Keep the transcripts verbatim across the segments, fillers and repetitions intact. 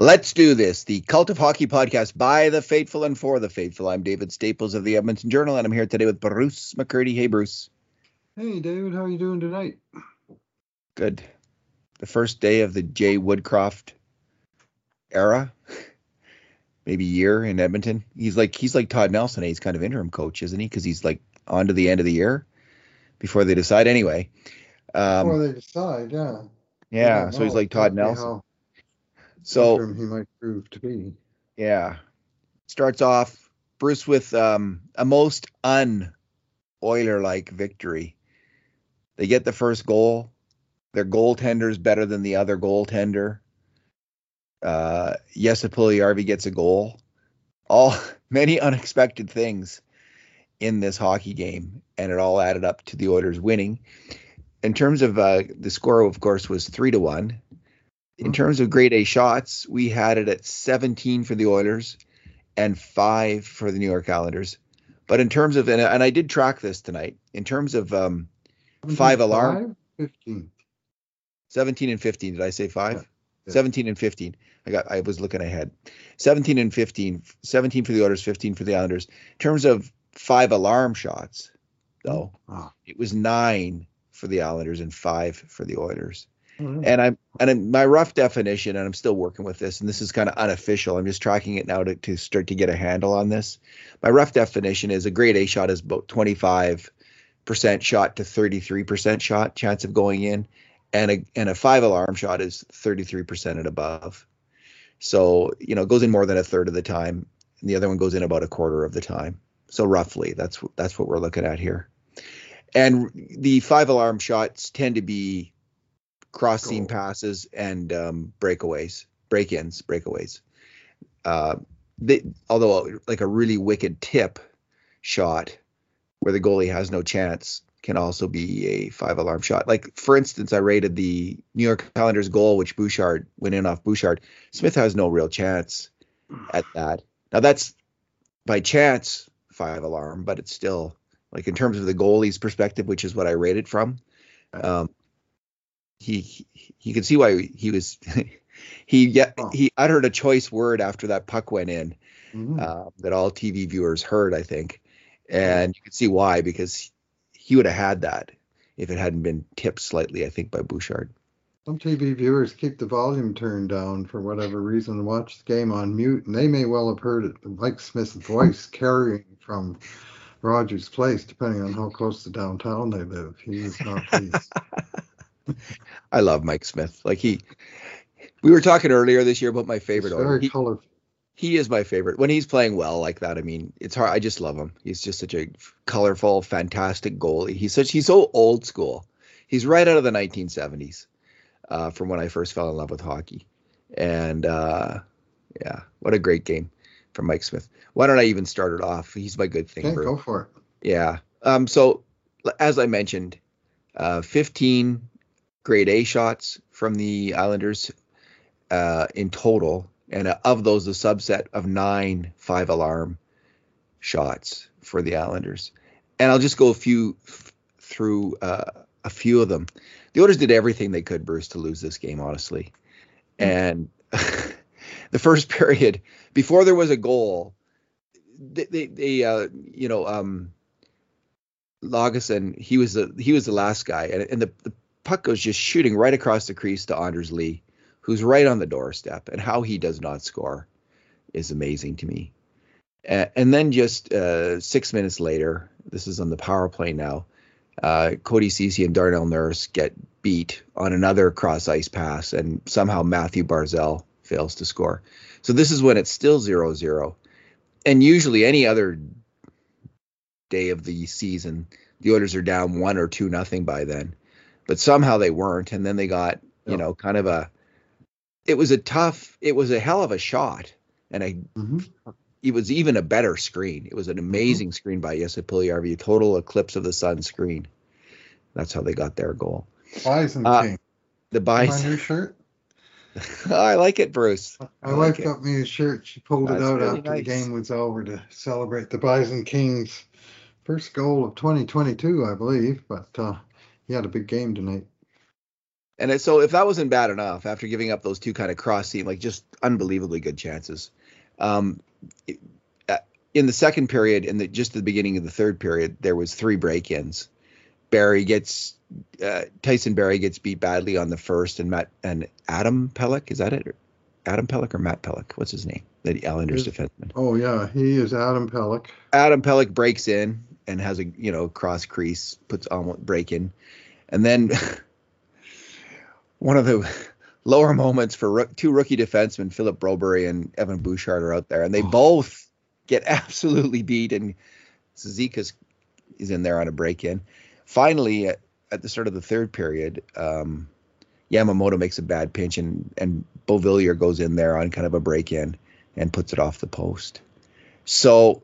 Let's do this. The Cult of Hockey podcast by the faithful and for the faithful. I'm David Staples of the Edmonton Journal, and I'm here today with Bruce McCurdy. Hey, Bruce. Hey, David. How are you doing tonight? Good. The first day of the Jay Woodcroft era, maybe year in Edmonton. He's like he's like Todd Nelson. He's kind of interim coach, isn't he? Because he's like on to the end of the year before they decide anyway. Um, before they decide, yeah. Yeah, so know. He's like Todd Nelson. How- So he might prove to be. Yeah. Starts off, Bruce, with um, a most un-Oiler-like victory. They get the first goal. Their goaltender's better than the other goaltender. Uh, Jesse Puljujärvi gets a goal. All many unexpected things in this hockey game, and it all added up to the Oilers winning. In terms of uh, the score, of course, was three to one. In terms of grade A shots, we had it at seventeen for the Oilers and five for the New York Islanders. But in terms of, and, and I did track this tonight, in terms of um, five alarm. fifteen. seventeen and fifteen. Did I say five? Yeah. Yeah. seventeen and fifteen. I got. I was looking ahead. seventeen and fifteen. seventeen for the Oilers, fifteen for the Islanders. In terms of five alarm shots, though, oh. It was nine for the Islanders and five for the Oilers. And I'm and I'm, my rough definition, and I'm still working with this, and this is kind of unofficial. I'm just tracking it now to, to start to get a handle on this. My rough definition is a grade A shot is about twenty-five percent shot to thirty-three percent shot chance of going in, and a and a five alarm shot is thirty-three percent and above. So, you know, it goes in more than a third of the time, and the other one goes in about a quarter of the time. So roughly, that's that's what we're looking at here. And the five alarm shots tend to be cross seam passes and um, breakaways, break-ins, breakaways. Uh, they, although like a really wicked tip shot where the goalie has no chance can also be a five-alarm shot. Like, for instance, I rated the New York Islanders goal, which Bouchard went in off Bouchard. Smith has no real chance at that. Now, that's by chance five-alarm, but it's still, like, in terms of the goalie's perspective, which is what I rated from, um, He he could see why he was he yeah, he uttered a choice word after that puck went in mm-hmm. uh, that all T V viewers heard, I think, and you could see why, because he would have had that if it hadn't been tipped slightly, I think, by Bouchard. Some T V viewers keep the volume turned down for whatever reason and watch the game on mute, and they may well have heard it, Mike Smith's voice carrying from Rogers' place, depending on how close to downtown they live. He was not pleased. I love Mike Smith. Like he, we were talking earlier this year about my favorite. Very he, colorful. He is my favorite when he's playing well like that. I mean, it's hard. I just love him. He's just such a colorful, fantastic goalie. He's such. He's so old school. He's right out of the nineteen seventies, uh, from when I first fell in love with hockey. And uh, yeah, what a great game from Mike Smith. Why don't I even start it off? He's my good thing. Okay, go for it. Yeah. Um. So as I mentioned, uh, fifteen. Grade A shots from the Islanders uh, in total, and uh, of those, a subset of nine five alarm shots for the Islanders. And I'll just go a few f- through uh, a few of them. The Oilers did everything they could, Bruce, to lose this game, honestly. And the first period, before there was a goal, they, they, they uh, you know, um, Lageson, he was the he was the last guy, and, and the, the puck goes just shooting right across the crease to Anders Lee, who's right on the doorstep, and how he does not score is amazing to me. And, and then just uh, six minutes later, this is on the power play now, uh, Cody Ceci and Darnell Nurse get beat on another cross-ice pass, and somehow Mathew Barzal fails to score. So this is when it's still zero zero. And usually any other day of the season, the Oilers are down one or two nothing by then. But somehow they weren't, and then they got, you yeah. know, kind of a – it was a tough – it was a hell of a shot, and I, mm-hmm. it was even a better screen. It was an amazing mm-hmm. screen by Jesse Puljujärvi, a total eclipse of the sun screen. That's how they got their goal. Bison uh, King. The Bison. My new shirt? Oh, I like it, Bruce. My wife like got me a shirt. She pulled That's it out really after nice. The game was over to celebrate the Bison King's first goal of twenty twenty-two, I believe, but uh, – he had a big game tonight. And so if that wasn't bad enough, after giving up those two kind of cross-seam, like just unbelievably good chances, um, it, uh, in the second period, in the, just the beginning of the third period, there was three break-ins. Barrie gets uh, Tyson Barrie gets beat badly on the first, and Matt and Adam Pelech, is that it? Adam Pelech or Matt Pelech? What's his name? The Islanders defenseman. Oh yeah, he is Adam Pelech. Adam Pelech breaks in and has a you know cross crease, puts almost break in, and then. One of the lower moments for ro- two rookie defensemen, Philip Broberg and Evan Bouchard, are out there, and they oh. both get absolutely beat, and Cizikas is in there on a break-in. Finally, at, at the start of the third period, um, Yamamoto makes a bad pinch, and, and Beauvillier goes in there on kind of a break-in and puts it off the post. So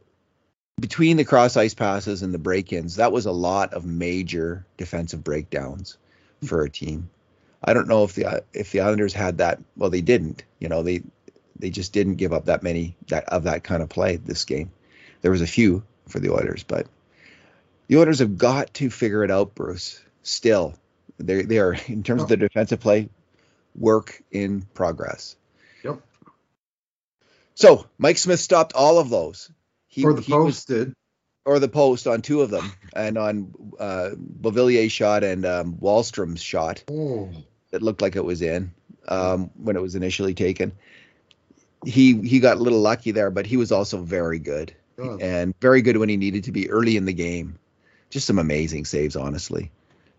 between the cross-ice passes and the break-ins, that was a lot of major defensive breakdowns for a team. I don't know if the if the Islanders had that. Well, they didn't. You know, they they just didn't give up that many that of that kind of play this game. There was a few for the Oilers, but the Oilers have got to figure it out, Bruce. Still, they they are in terms of their defensive play, work in progress. Yep. So Mike Smith stopped all of those. He, or the he post was, did. Or the post on two of them, and on uh, Beauvillier's shot and um, Wahlström's shot. Oh. It looked like it was in um, when it was initially taken. He he got a little lucky there, but he was also very good oh. and very good when he needed to be early in the game. Just some amazing saves, honestly.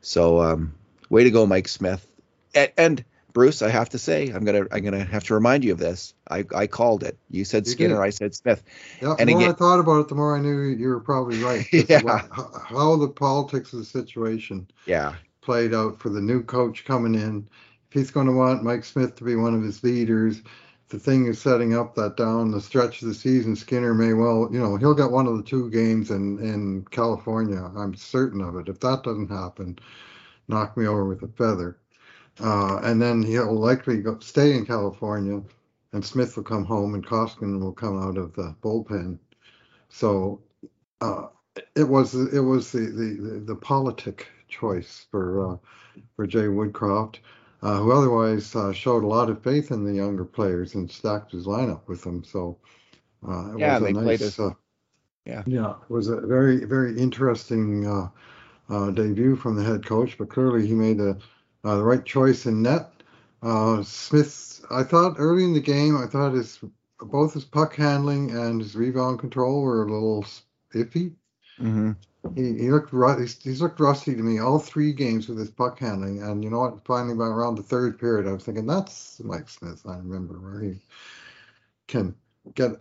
So um, way to go, Mike Smith. And, and Bruce, I have to say, I'm gonna I'm gonna have to remind you of this. I, I called it. You said you Skinner. Did. I said Smith. Yeah. And the more again, I thought about it, the more I knew you were probably right. Yeah. What, how the politics of the situation. Yeah. Played out for the new coach coming in. If he's going to want Mike Smith to be one of his leaders, the thing is setting up that down the stretch of the season, Skinner may well, you know, he'll get one of the two games in, in California. I'm certain of it. If that doesn't happen, knock me over with a feather. Uh, and then he'll likely go, stay in California, and Smith will come home, and Koskinen will come out of the bullpen. So uh, it was it was the the, the politic choice for uh, for Jay Woodcroft, uh, who otherwise uh, showed a lot of faith in the younger players and stacked his lineup with them. So uh, it yeah, was a nice, uh, yeah, yeah, it was a very very interesting uh, uh, debut from the head coach. But clearly he made a Uh, the right choice in net. Uh, Smith, I thought early in the game, I thought his both his puck handling and his rebound control were a little iffy. Mm-hmm. He, he looked he's, he's looked rusty to me all three games with his puck handling. And you know what? Finally, by around the third period, I was thinking that's Mike Smith. I remember where he can get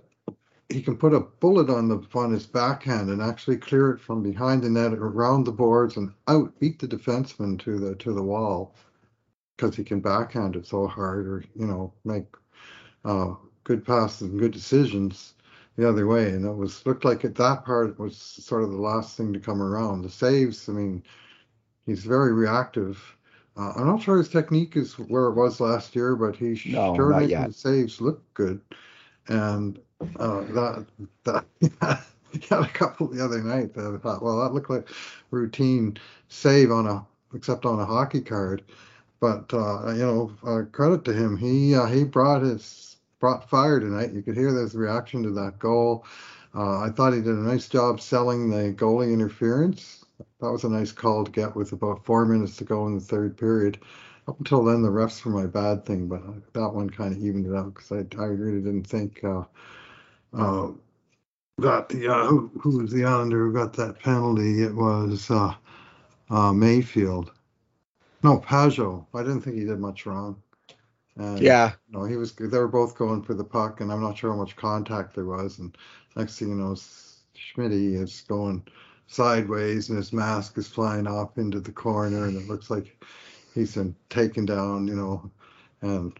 he can put a bullet on the on his backhand and actually clear it from behind the net around the boards and out beat the defenseman to the to the wall because he can backhand it so hard or you know make uh, good passes and good decisions the other way. And it was looked like at that part was sort of the last thing to come around. The saves, I mean, he's very reactive. Uh, I'm not sure his technique is where it was last year, but he no, sure making the saves look good. And uh, that that he had a couple the other night that I thought, well, that looked like routine save on a except on a hockey card. But uh, you know, uh, credit to him, he uh, he brought his brought fire tonight. You could hear his reaction to that goal. Uh, I thought he did a nice job selling the goalie interference. That was a nice call to get with about four minutes to go in the third period. Up until then, the refs were my bad thing, but that one kind of evened it out because I, I really didn't think uh, uh, that the, uh, who, who was the Islander who got that penalty? It was uh, uh, Mayfield. No, Pajot. I didn't think he did much wrong. And, yeah. You know, he was. They were both going for the puck, and I'm not sure how much contact there was. And next thing you know, Schmitty is going sideways, and his mask is flying off into the corner, and it looks like he's been taken down, you know, and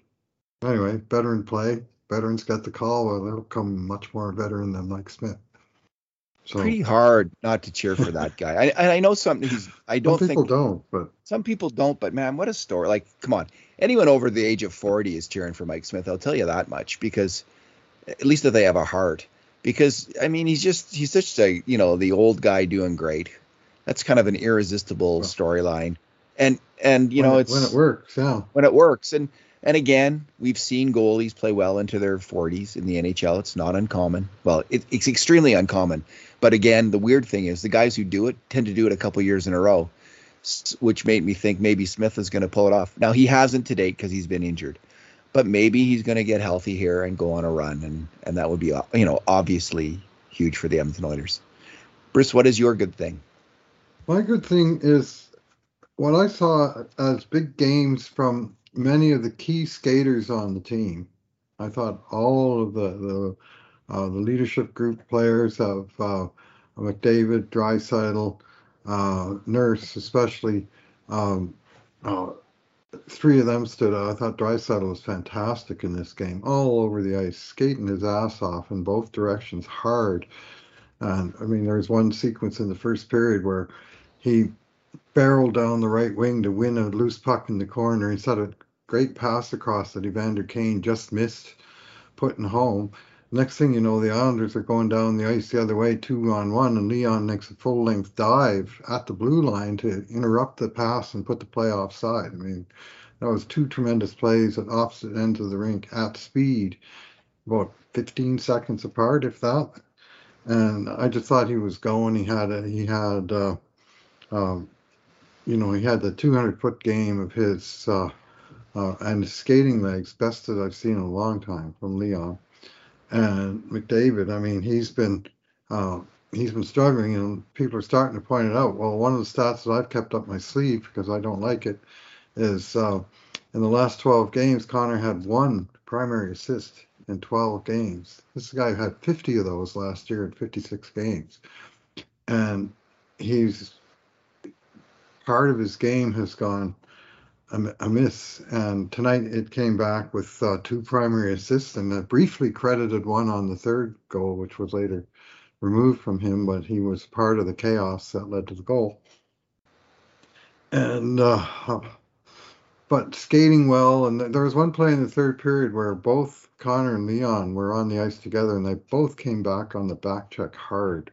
anyway, veteran play. Veterans got the call. Well, they'll come much more veteran than Mike Smith. So pretty hard not to cheer for that guy. I and I know something. He's I don't some people think people don't, but some people don't. But man, what a story! Like, come on, anyone over the age of forty is cheering for Mike Smith. I'll tell you that much because at least that they have a heart. Because I mean, he's just he's such a you know the old guy doing great. That's kind of an irresistible well, storyline. And and you when know it, it's when it works, yeah. When it works, and and again, we've seen goalies play well into their forties in the N H L. It's not uncommon. Well, it, it's extremely uncommon. But again, the weird thing is the guys who do it tend to do it a couple years in a row, which made me think maybe Smith is going to pull it off. Now, he hasn't to date because he's been injured, but maybe he's going to get healthy here and go on a run, and and that would be, you know, obviously huge for the Edmonton Oilers. Bruce, what is your good thing? My good thing is what I saw as big games from many of the key skaters on the team. I thought all of the the, uh, the leadership group players of uh, McDavid, Draisaitl, Uh, Nurse, especially, um, uh, three of them stood out. I thought Draisaitl was fantastic in this game, all over the ice, skating his ass off in both directions, hard. And I mean, there was one sequence in the first period where he barreled down the right wing to win a loose puck in the corner. He set a great pass across that Evander Kane just missed putting home. Next thing you know, the Islanders are going down the ice the other way, two on one, and Leon makes a full-length dive at the blue line to interrupt the pass and put the play offside. I mean, that was two tremendous plays at opposite ends of the rink at speed, about fifteen seconds apart, if that. And I just thought he was going. He had, a, he had, uh, um, you know, he had the two hundred foot game of his uh, uh, and his skating legs, best that I've seen in a long time from Leon. And McDavid, I mean, he's been uh, he's been struggling, and people are starting to point it out. Well, one of the stats that I've kept up my sleeve because I don't like it is uh, in the last twelve games, Connor had one primary assist in twelve games. This guy had fifty of those last year in fifty-six games, and he's part of his game has gone amiss, and tonight it came back with uh, two primary assists and a briefly credited one on the third goal, which was later removed from him, but he was part of the chaos that led to the goal. And uh, but skating well, and there was one play in the third period where both Connor and Leon were on the ice together, and they both came back on the back check hard.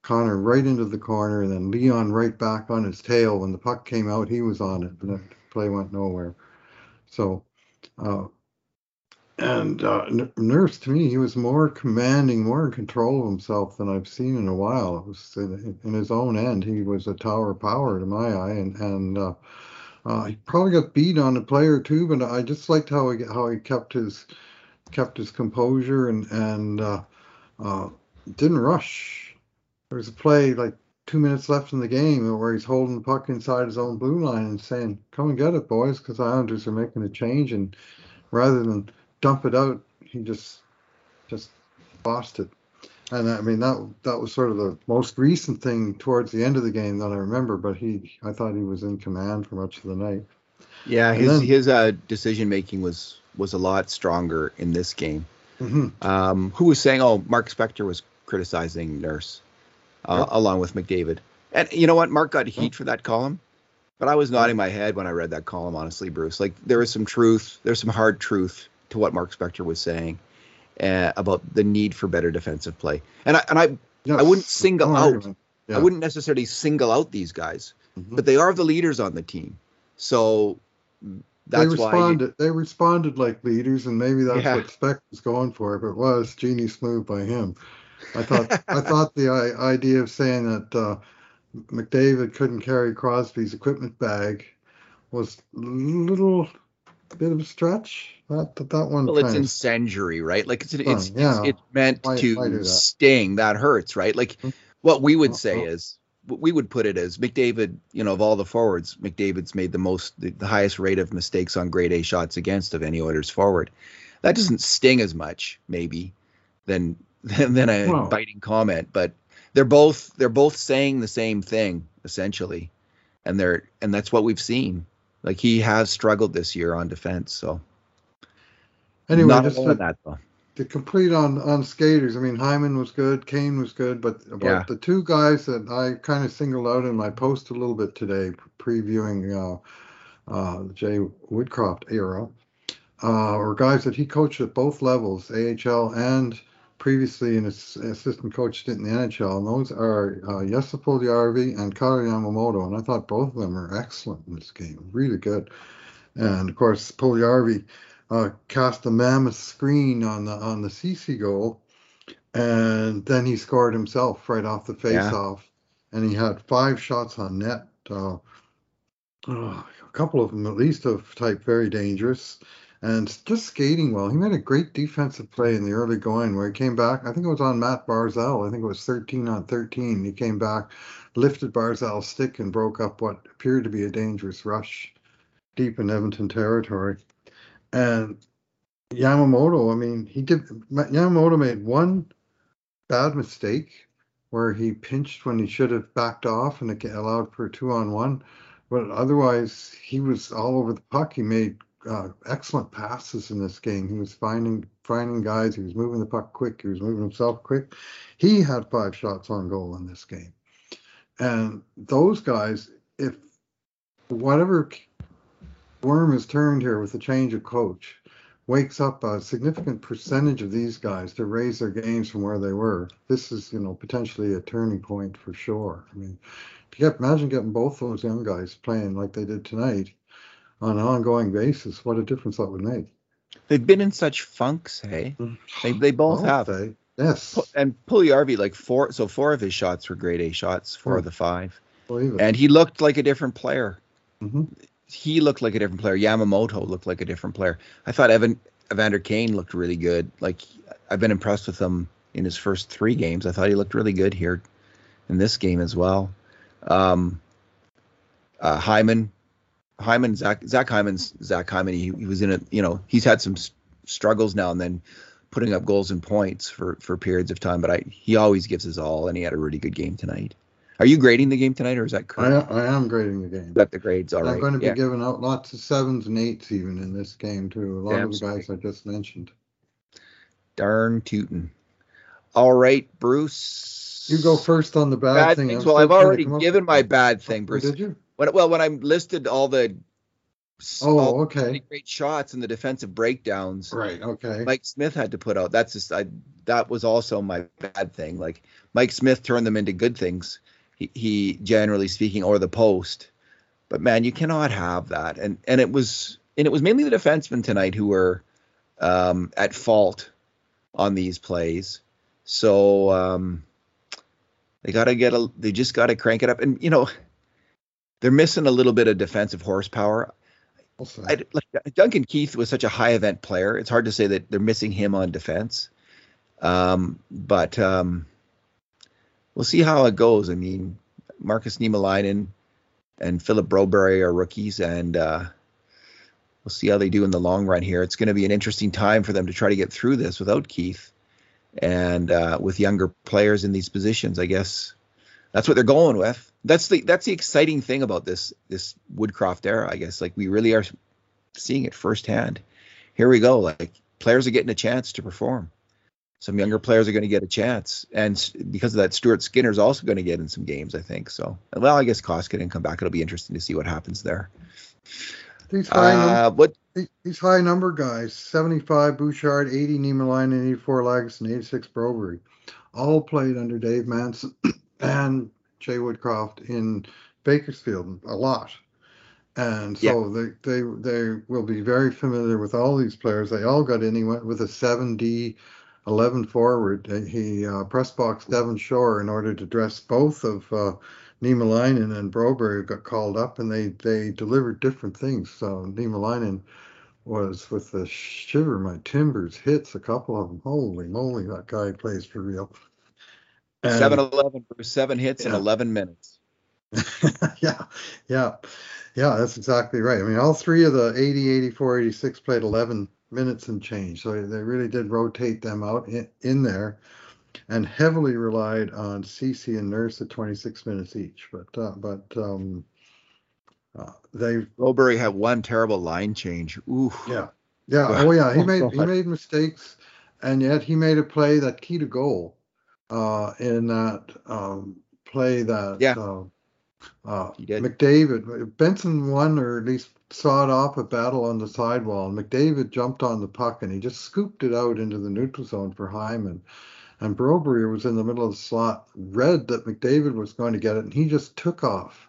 Connor right into the corner, and then Leon right back on his tail. When the puck came out, he was on it, and the play went nowhere. So, uh, and uh, Nurse, to me, he was more commanding, more in control of himself than I've seen in a while. It was in, in his own end, he was a tower of power to my eye, and and uh, uh, he probably got beat on a play or two, but I just liked how he how he kept his kept his composure and and uh, uh, didn't rush. There was a play like two minutes left in the game where he's holding the puck inside his own blue line and saying, "Come and get it, boys," because the Islanders are making a change. And rather than dump it out, he just just lost it. And I mean that that was sort of the most recent thing towards the end of the game that I remember. But he, I thought he was in command for much of the night. Yeah, his then, his uh, decision making was was a lot stronger in this game. Mm-hmm. Um, who was saying? Oh, Mark Spector was criticizing Nurse. Uh, along with McDavid. And you know what? Mark got heat for that column, but I was nodding my head when I read that column, honestly, Bruce. Like, there is some truth, there's some hard truth to what Mark Spector was saying uh, about the need for better defensive play. And I and I, yes. I wouldn't single oh, out, yeah. I wouldn't necessarily single out these guys, mm-hmm. but they are the leaders on the team. So that's they responded, why. They, they responded like leaders, and maybe that's yeah. what Spector was going for, but it was genius move by him. I thought I thought the idea of saying that uh, McDavid couldn't carry Crosby's equipment bag was a little bit of a stretch. That that, that one. Well, it's incendiary, right? Like it's it's fun, yeah. it's, it's meant why, to why that? sting. That hurts, right? Like mm-hmm. what we would say uh-huh. is we would put it as McDavid. You know, of all the forwards, McDavid's made the most, the, the highest rate of mistakes on grade A shots against of any Oilers forward. That doesn't sting as much, maybe, than. Than, than a wow. biting comment, but they're both they're both saying the same thing essentially, and they're and that's what we've seen. Like he has struggled this year on defense, so anyway, not just to, that, though. to complete on on skaters. I mean, Hyman was good, Kane was good, but about yeah. the two guys that I kind of singled out in my post a little bit today, previewing uh, uh, the Jay Woodcroft era, uh, were guys that he coached at both levels, A H L and previously an ass- assistant coach did in the N H L, and those are uh, Jesse Puljujärvi and Connor Yamamoto, and I thought both of them are excellent in this game, really good. And of course, Puljujärvi uh, cast a mammoth screen on the on the Ceci goal, and then he scored himself right off the face-off, yeah. And he had five shots on net. Uh, oh, a couple of them, at least, of type very dangerous. And just skating well. He made a great defensive play in the early going where he came back. I think it was on Mathew Barzal. I think it was thirteen on thirteen. He came back, lifted Barzal's stick, and broke up what appeared to be a dangerous rush deep in Edmonton territory. And Yamamoto, I mean, he did. Yamamoto made one bad mistake where he pinched when he should have backed off, and it allowed for a two-on-one. But otherwise, he was all over the puck. He made Uh, excellent passes in this game. He was finding finding guys. He was moving the puck quick. He was moving himself quick. He had five shots on goal in this game. And those guys, if whatever worm is turned here with the change of coach, wakes up a significant percentage of these guys to raise their games from where they were, this is, you know, potentially a turning point for sure. I mean, you get, imagine getting both those young guys playing like they did tonight on an ongoing basis, what a difference that would make. They've been in such funks, hey? They they both oh, have. They? Yes. And Puljujärvi, like four, so four of his shots were grade A shots, four oh. of the five. Believe it. And he looked like a different player. Mm-hmm. He looked like a different player. Yamamoto looked like a different player. I thought Evan Evander Kane looked really good. Like, I've been impressed with him in his first three games. I thought he looked really good here in this game as well. Um, uh, Hyman. Hyman, Zach, Zach Hyman's Zach Hyman. He, he was in a, you know, he's had some st- struggles now and then, putting up goals and points for, for periods of time. But I, he always gives his all, and he had a really good game tonight. Are you grading the game tonight, or is that correct? I, I am grading the game. That the grades are. I'm right. going to be yeah. giving out lots of sevens and eights even in this game too. A lot Damn of the guys sorry. I just mentioned. Darn tootin'. All right, Bruce. You go first on the bad, bad thing. Well, I've already given my bad thing, Bruce. Did you? When, well, when I listed all the oh, all okay. great shots and the defensive breakdowns, right? Okay. Mike Smith had to put out. That's just I. That was also my bad thing. Like, Mike Smith turned them into good things. He, he generally speaking, or the post. But man, you cannot have that. And and it was and it was mainly the defensemen tonight who were um, at fault on these plays. So um, they gotta get a. They just gotta crank it up. And you know. They're missing a little bit of defensive horsepower. I, like, Duncan Keith was such a high event player. It's hard to say that they're missing him on defense. Um, but um, we'll see how it goes. I mean, Markus Niemeläinen and Philip Broberg are rookies, and uh, we'll see how they do in the long run here. It's going to be an interesting time for them to try to get through this without Keith and uh, with younger players in these positions, I guess. That's what they're going with. That's the that's the exciting thing about this this Woodcroft era, I guess. Like, we really are seeing it firsthand. Here we go. Like, players are getting a chance to perform. Some younger players are going to get a chance, and because of that, Stuart Skinner is also going to get in some games, I think. So, well, I guess Koskinen come back. It'll be interesting to see what happens there. These high uh, num- what these high number guys: seventy-five Bouchard, eighty Niemeläinen, eighty-four Lageson, eighty-six Broberg, all played under Dave Manson and Jay Woodcroft in Bakersfield a lot. And so yeah. they, they they will be very familiar with all these players. They all got in. He went with a seven D, eleven forward. He uh, press-boxed Devon Shore in order to dress both of uh, Niemeläinen and Broberg, got called up, and they, they delivered different things. So Niemeläinen was with the shiver my timbers, hits a couple of them. Holy moly, that guy plays for real. seven eleven for seven hits yeah. in eleven minutes. yeah, yeah, yeah, that's exactly right. I mean, all three of the eighty, eighty-four, eighty-six played eleven minutes and change. So they really did rotate them out in, in there and heavily relied on Ceci and Nurse at twenty-six minutes each. But uh, but um, uh, they... Wilbury had one terrible line change. Ooh. Yeah, yeah. Oh, yeah, he made oh, he made mistakes, and yet he made a play that keyed a goal. Uh, in that um, play that yeah. uh, Uh, he did. McDavid, Benson won, or at least sawed off a battle on the sidewall, and McDavid jumped on the puck and he just scooped it out into the neutral zone for Hyman. And Broberg was in the middle of the slot, read that McDavid was going to get it, and he just took off.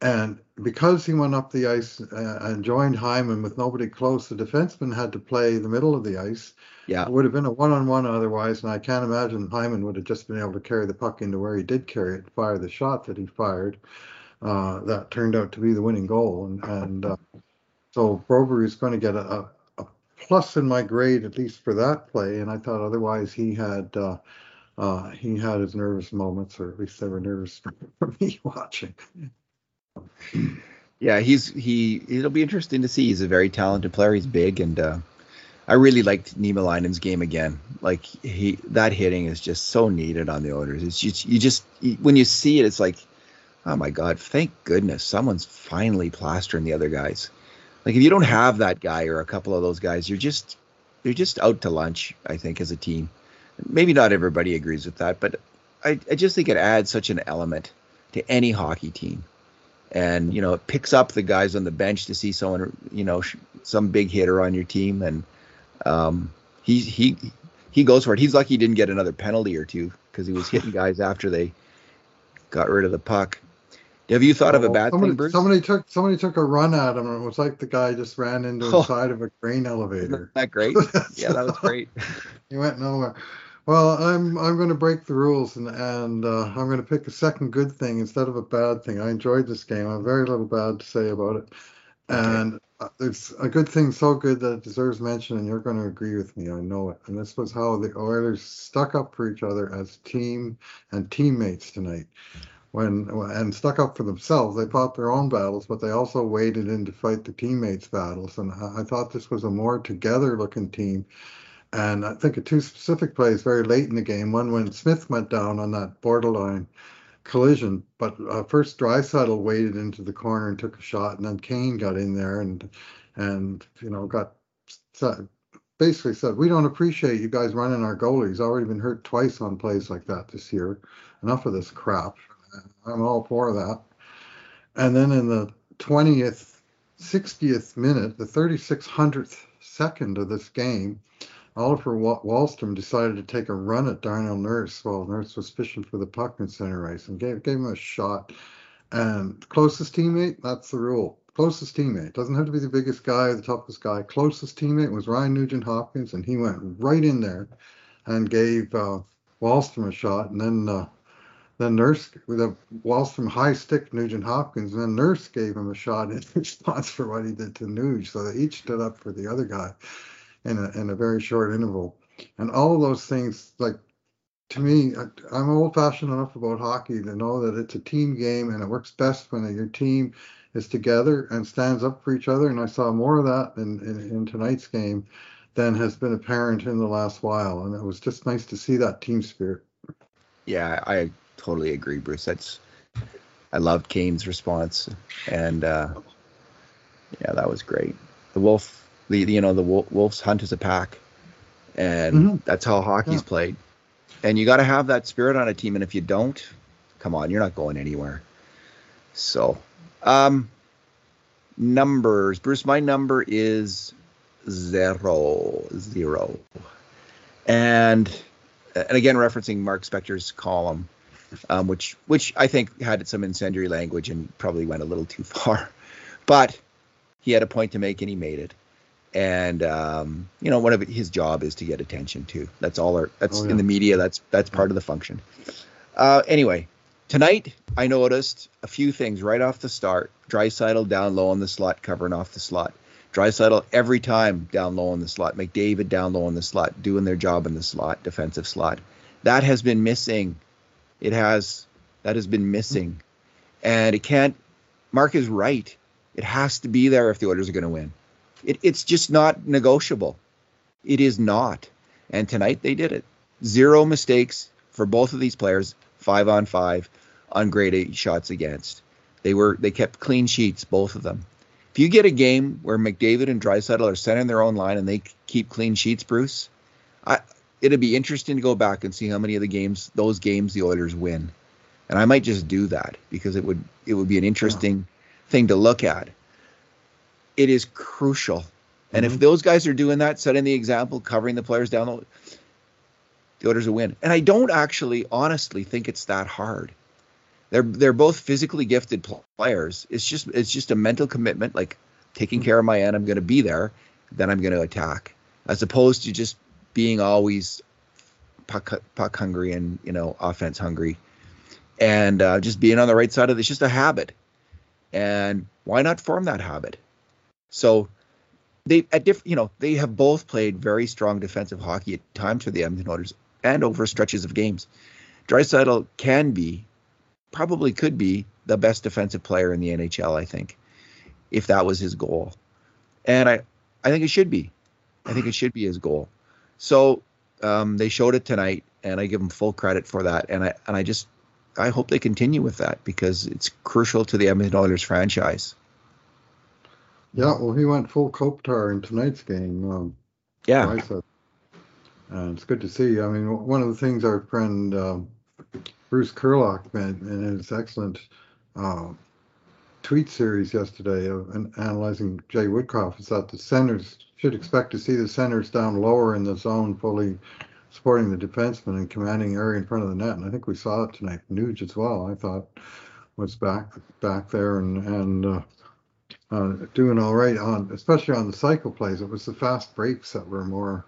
And because he went up the ice and joined Hyman with nobody close, the defenseman had to play the middle of the ice. Yeah. It would have been a one-on-one otherwise, and I can't imagine Hyman would have just been able to carry the puck into where he did carry it, fire the shot that he fired. Uh, that turned out to be the winning goal. And, and uh, so Broberg is going to get a, a plus in my grade, at least for that play, and I thought otherwise he had uh, uh, he had his nervous moments, or at least they were nervous for me watching. Yeah, he's he. It'll be interesting to see. He's a very talented player. He's big, and uh, I really liked Niemeläinen's game again. Like he, that hitting is just so needed on the Oilers. It's just, you just when you see it, it's like, oh my God, thank goodness someone's finally plastering the other guys. Like if you don't have that guy or a couple of those guys, you're just you're just out to lunch, I think, as a team. Maybe not everybody agrees with that, but I, I just think it adds such an element to any hockey team. And, you know, it picks up the guys on the bench to see someone, you know, some big hitter on your team. And um, he he he goes for it. He's lucky he didn't get another penalty or two because he was hitting guys after they got rid of the puck. Have you thought oh, of a bad somebody, thing, Bruce? Somebody took, somebody took a run at him, and it was like the guy just ran into the oh. side of a grain elevator. Isn't that great? Yeah, that was great. He went nowhere. Well, I'm I'm going to break the rules, and, and uh, I'm going to pick a second good thing instead of a bad thing. I enjoyed this game. I have very little bad to say about it. And okay. It's a good thing so good that it deserves mention, and you're going to agree with me. I know it. And this was how the Oilers stuck up for each other as team and teammates tonight. When and stuck up for themselves. They fought their own battles, but they also waded in to fight the teammates' battles. And I thought this was a more together-looking team. And I think of two specific plays very late in the game. One when Smith went down on that borderline collision, but uh, first Draisaitl waded into the corner and took a shot, and then Kane got in there and and you know got set, basically said, we don't appreciate you guys running our goalie. He's already been hurt twice on plays like that this year. Enough of this crap. I'm all for that. And then in the twentieth, sixtieth minute, the thirty-six hundredth second of this game, Oliver Wahlström decided to take a run at Darnell Nurse while Nurse was fishing for the puck in center ice and gave, gave him a shot. And closest teammate, that's the rule. Closest teammate. Doesn't have to be the biggest guy or the toughest guy. Closest teammate was Ryan Nugent Hopkins, and he went right in there and gave uh, Wahlström a shot. And then... Uh, Then Nurse, with a Wahlström high stick, Nugent Hopkins, and then Nurse gave him a shot in response for what he did to Nuge. So they each stood up for the other guy in a, in a very short interval. And all of those things, like, to me, I, I'm old-fashioned enough about hockey to know that it's a team game, and it works best when your team is together and stands up for each other. And I saw more of that in, in, in tonight's game than has been apparent in the last while. And it was just nice to see that team spirit. Yeah, I totally agree, Bruce. That's I loved Kane's response, and uh, yeah, that was great. The wolf, the you know, the wolf, wolves hunt as a pack, and mm-hmm. that's how hockey's yeah. played. And you got to have that spirit on a team, and if you don't, come on, you're not going anywhere. So, um, numbers, Bruce. My number is zero, zero, and and again referencing Mark Spector's column. Um, which which I think had some incendiary language and probably went a little too far. But he had a point to make, and he made it. And, um, you know, one of his job is to get attention, too. That's all our, that's oh, yeah. in the media. That's that's part of the function. Uh, anyway, tonight I noticed a few things right off the start. Draisaitl down low on the slot, covering off the slot. Draisaitl every time down low on the slot. McDavid down low on the slot, doing their job in the slot, defensive slot. That has been missing. It has, that has been missing. And it can't, Mark is right. It has to be there if the Oilers are going to win. It, it's just not negotiable. It is not. And tonight they did it. Zero mistakes for both of these players, five on five, on grade eight shots against. They were, they kept clean sheets, both of them. If you get a game where McDavid and Draisaitl are centering their own line and they keep clean sheets, Bruce, I, it'd be interesting to go back and see how many of the games, those games the Oilers win. And I might just do that because it would it would be an interesting yeah. thing to look at. It is crucial. Mm-hmm. And if those guys are doing that, setting the example, covering the players down, the, the Oilers will win. And I don't actually honestly think it's that hard. They're they're both physically gifted players. It's just it's just a mental commitment, like taking mm-hmm. care of my end, I'm going to be there, then I'm going to attack, as opposed to just being always puck, puck hungry and, you know, offense hungry. And uh, just being on the right side of it, it's just a habit. And why not form that habit? So they at diff, you know, they have both played very strong defensive hockey at times for the Edmonton Oilers and over stretches of games. Draisaitl can be, probably could be, the best defensive player in the N H L, I think, if that was his goal. And I, I think it should be. I think it should be his goal. So um, they showed it tonight, and I give them full credit for that. And I and I just I hope they continue with that because it's crucial to the Edmonton Oilers franchise. Yeah, well, he went full Kopitar in tonight's game. Um, yeah. I said. And it's good to see. I mean, one of the things our friend uh, Bruce Kerlock meant in his excellent uh, tweet series yesterday of an, analyzing Jay Woodcroft is that the centers should expect to see the centers down lower in the zone fully supporting the defenseman and commanding area in front of the net. And I think we saw it tonight. Nuge as well, I thought, was back back there and and uh, uh, doing all right, on, especially on the cycle plays. It was the fast breaks that were more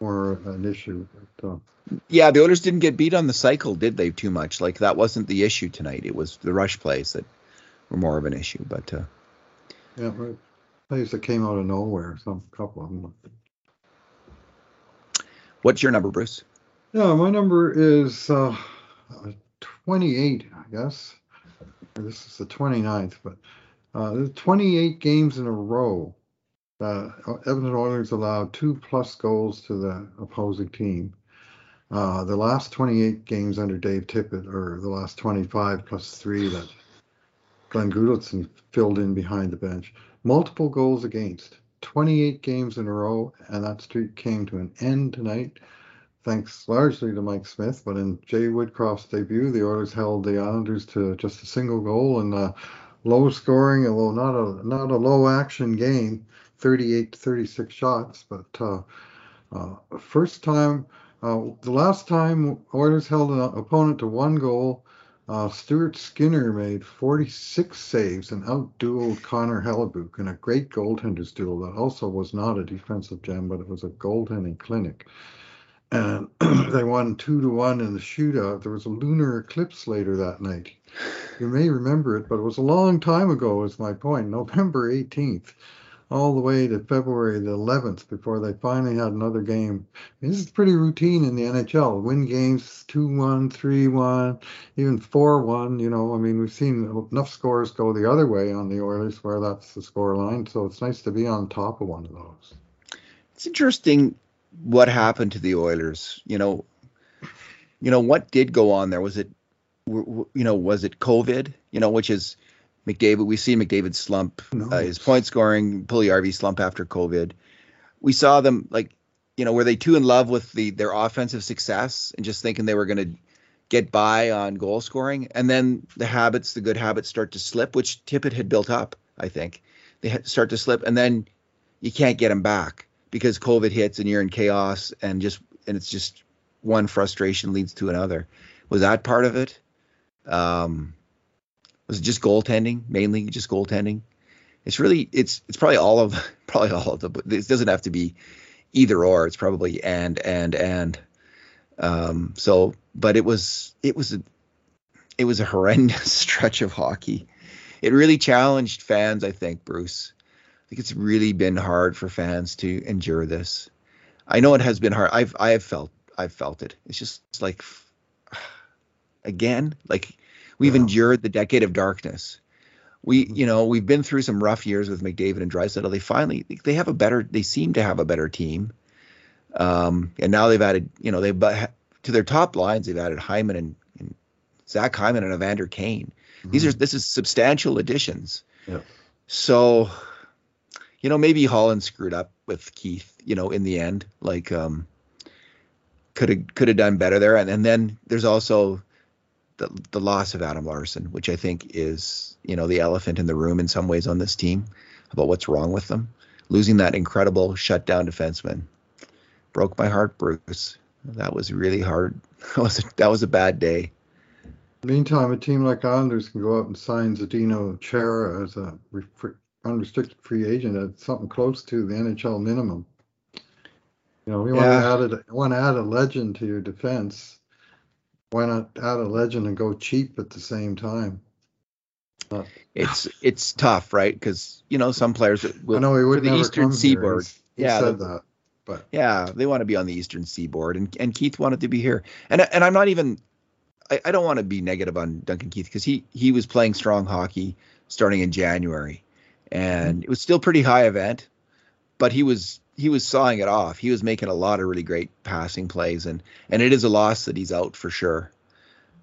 more of an issue. But, uh, yeah, the Oilers didn't get beat on the cycle, did they, too much? Like, that wasn't the issue tonight. It was the rush plays that were more of an issue. But uh, yeah, right. Plays that came out of nowhere, some couple of them. What's your number, Bruce? Yeah, my number is uh, twenty-eight, I guess. This is the twenty-ninth, but uh, there's twenty-eight games in a row that Edmonton Oilers allowed two-plus goals to the opposing team. Uh, the last twenty-eight games under Dave Tippett, or the last twenty-five plus three that Glenn Gudlitson filled in behind the bench. Multiple goals against. twenty-eight games in a row, and that streak came to an end tonight, thanks largely to Mike Smith. But in Jay Woodcroft's debut, the Oilers held the Islanders to just a single goal and uh, low scoring, although not a not a low action game, thirty-eight to thirty-six shots. But uh, uh, first time, uh, the last time Oilers held an opponent to one goal, Uh, Stuart Skinner made forty-six saves and outdueled Connor Hellebuyck in a great goaltender's duel that also was not a defensive gem, but it was a goaltending clinic. And they won two to one in the shootout. There was a lunar eclipse later that night. You may remember it, but it was a long time ago, is my point. November eighteenth, all the way to February the eleventh before they finally had another game. This is pretty routine in the N H L. Win games two one, three one, even four one. You know, I mean, we've seen enough scores go the other way on the Oilers where that's the score line. So it's nice to be on top of one of those. It's interesting what happened to the Oilers. You know, you know what did go on there? Was it, you know, was it COVID? You know, which is. McDavid, we see McDavid slump, no. uh, his point scoring, Puljujärvi slump after COVID. We saw them, like, you know, were they too in love with the their offensive success and just thinking they were going to get by on goal scoring? And then the habits, the good habits start to slip, which Tippett had built up, I think. They start to slip, and then you can't get them back because COVID hits and you're in chaos, and just and it's just one frustration leads to another. Was that part of it? Um Was it just goaltending? Mainly just goaltending. It's really it's it's probably all of probably all of the. It doesn't have to be either or. It's probably and and and. Um, so, but it was it was a it was a horrendous stretch of hockey. It really challenged fans. I think, Bruce. I think it's really been hard for fans to endure this. I know it has been hard. I've I have felt I've felt it. It's just like again like. We've endured the decade of darkness. We, you know, we've been through some rough years with McDavid and Draisaitl. They finally, they have a better, they seem to have a better team. Um, and now they've added, you know, they've to their top lines, they've added Hyman and, and Zach Hyman and Evander Kane. These mm-hmm. are, this is substantial additions. Yeah. So, you know, maybe Holland screwed up with Keith, you know, in the end, like um, could have, could have done better there. And, and then there's also the, the loss of Adam Larson, which I think is, you know, the elephant in the room in some ways on this team about what's wrong with them. Losing that incredible shutdown defenseman broke my heart, Bruce. That was really hard. That was a, that was a bad day. Meantime, a team like Islanders can go out and sign Zdeno Chara as a re- unrestricted free agent at something close to the N H L minimum. You know, we yeah. want to add a, want to add a legend to your defense. Why not add a legend and go cheap at the same time? Uh, it's it's tough, right? Because you know some players will, I know he would the never Eastern come Seaboard. Here. He yeah, said that. But yeah, they want to be on the Eastern Seaboard, and, and Keith wanted to be here. And and I'm not even. I, I don't want to be negative on Duncan Keith because he he was playing strong hockey starting in January, and it was still pretty high event, but he was he was sawing it off. He was making a lot of really great passing plays, and and it is a loss that he's out for sure,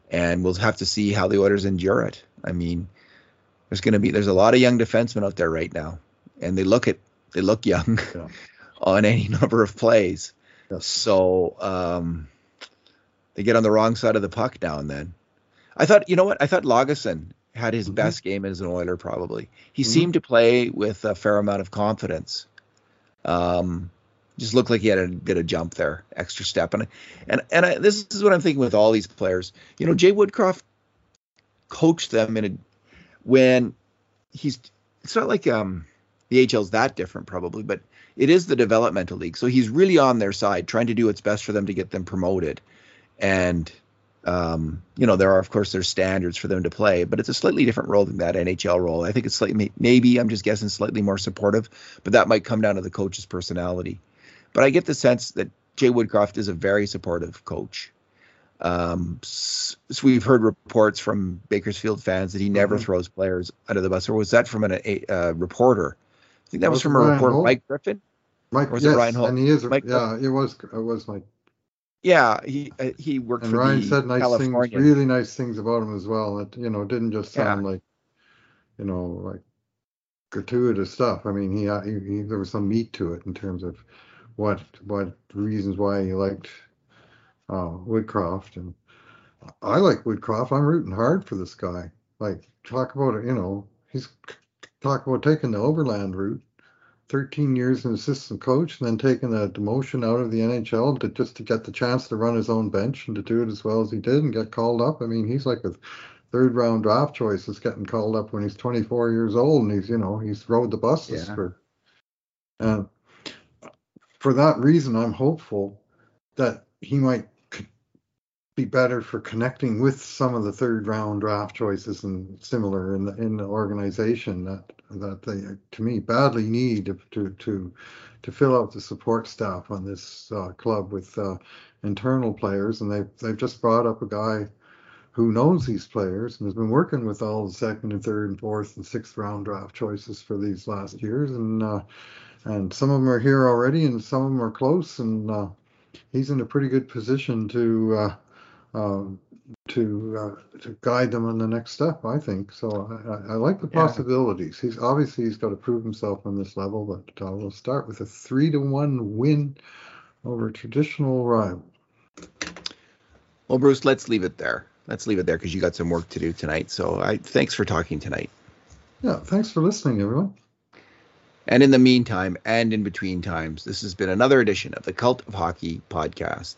and we'll have to see how the Oilers endure it. I mean, there's going to be there's a lot of young defensemen out there right now, and they look at they look young yeah. on any number of plays. Yeah. So. Um, They get on the wrong side of the puck now and then. I thought, you know what? I thought Lageson had his mm-hmm. best game as an Oiler, probably. He mm-hmm. seemed to play with a fair amount of confidence. Um, just looked like he had a bit of jump there, extra step. And and and I, this is what I'm thinking with all these players. You know, Jay Woodcroft coached them in a, when he's – it's not like um, the A H L's that different probably, but it is the developmental league. So he's really on their side, trying to do what's best for them to get them promoted. And, um, you know, there are, of course, there's standards for them to play, but it's a slightly different role than that N H L role. I think it's slightly, maybe I'm just guessing slightly more supportive, but that might come down to the coach's personality. But I get the sense that Jay Woodcroft is a very supportive coach. Um, so we've heard reports from Bakersfield fans that he never mm-hmm. throws players under the bus. Or was that from an, a, a reporter? I think that was, was from a Ryan reporter, Holt? Mike Griffin. Mike, or was yes, it Ryan Holt? And he is, Mike yeah, Griffin? it was, it was Mike. Yeah, he uh, he worked and for Ryan the said nice California. Things, really nice things about him as well. That you know didn't just sound yeah. like, you know, like gratuitous stuff. I mean, he, he, he there was some meat to it in terms of what what reasons why he liked uh, Woodcroft, and I like Woodcroft. I'm rooting hard for this guy. Like talk about it, you know, he's talk about taking the overland route. thirteen years as an assistant coach and then taking a demotion out of the N H L to just to get the chance to run his own bench and to do it as well as he did and get called up. I mean, he's like a third round draft choice that's getting called up when he's twenty-four years old and he's, you know, he's rode the buses yeah. for, uh, for that reason, I'm hopeful that he might be better for connecting with some of the third round draft choices and similar in the, in the organization that, that they, to me, badly need to to to, to fill out the support staff on this uh, club with uh, internal players, and they've, they've just brought up a guy who knows these players and has been working with all the second and third and fourth and sixth round draft choices for these last years, and uh, and some of them are here already and some of them are close, and uh, he's in a pretty good position to uh, um, to uh, to guide them on the next step, I think. So I, I, I like the yeah. possibilities. He's obviously he's got to prove himself on this level, but uh, we'll start with a three to one win over a traditional rival. Well, Bruce, let's leave it there. Let's leave it there because you got some work to do tonight. So I thanks for talking tonight. Yeah, thanks for listening, everyone. And in the meantime, and in between times, this has been another edition of the Cult of Hockey podcast.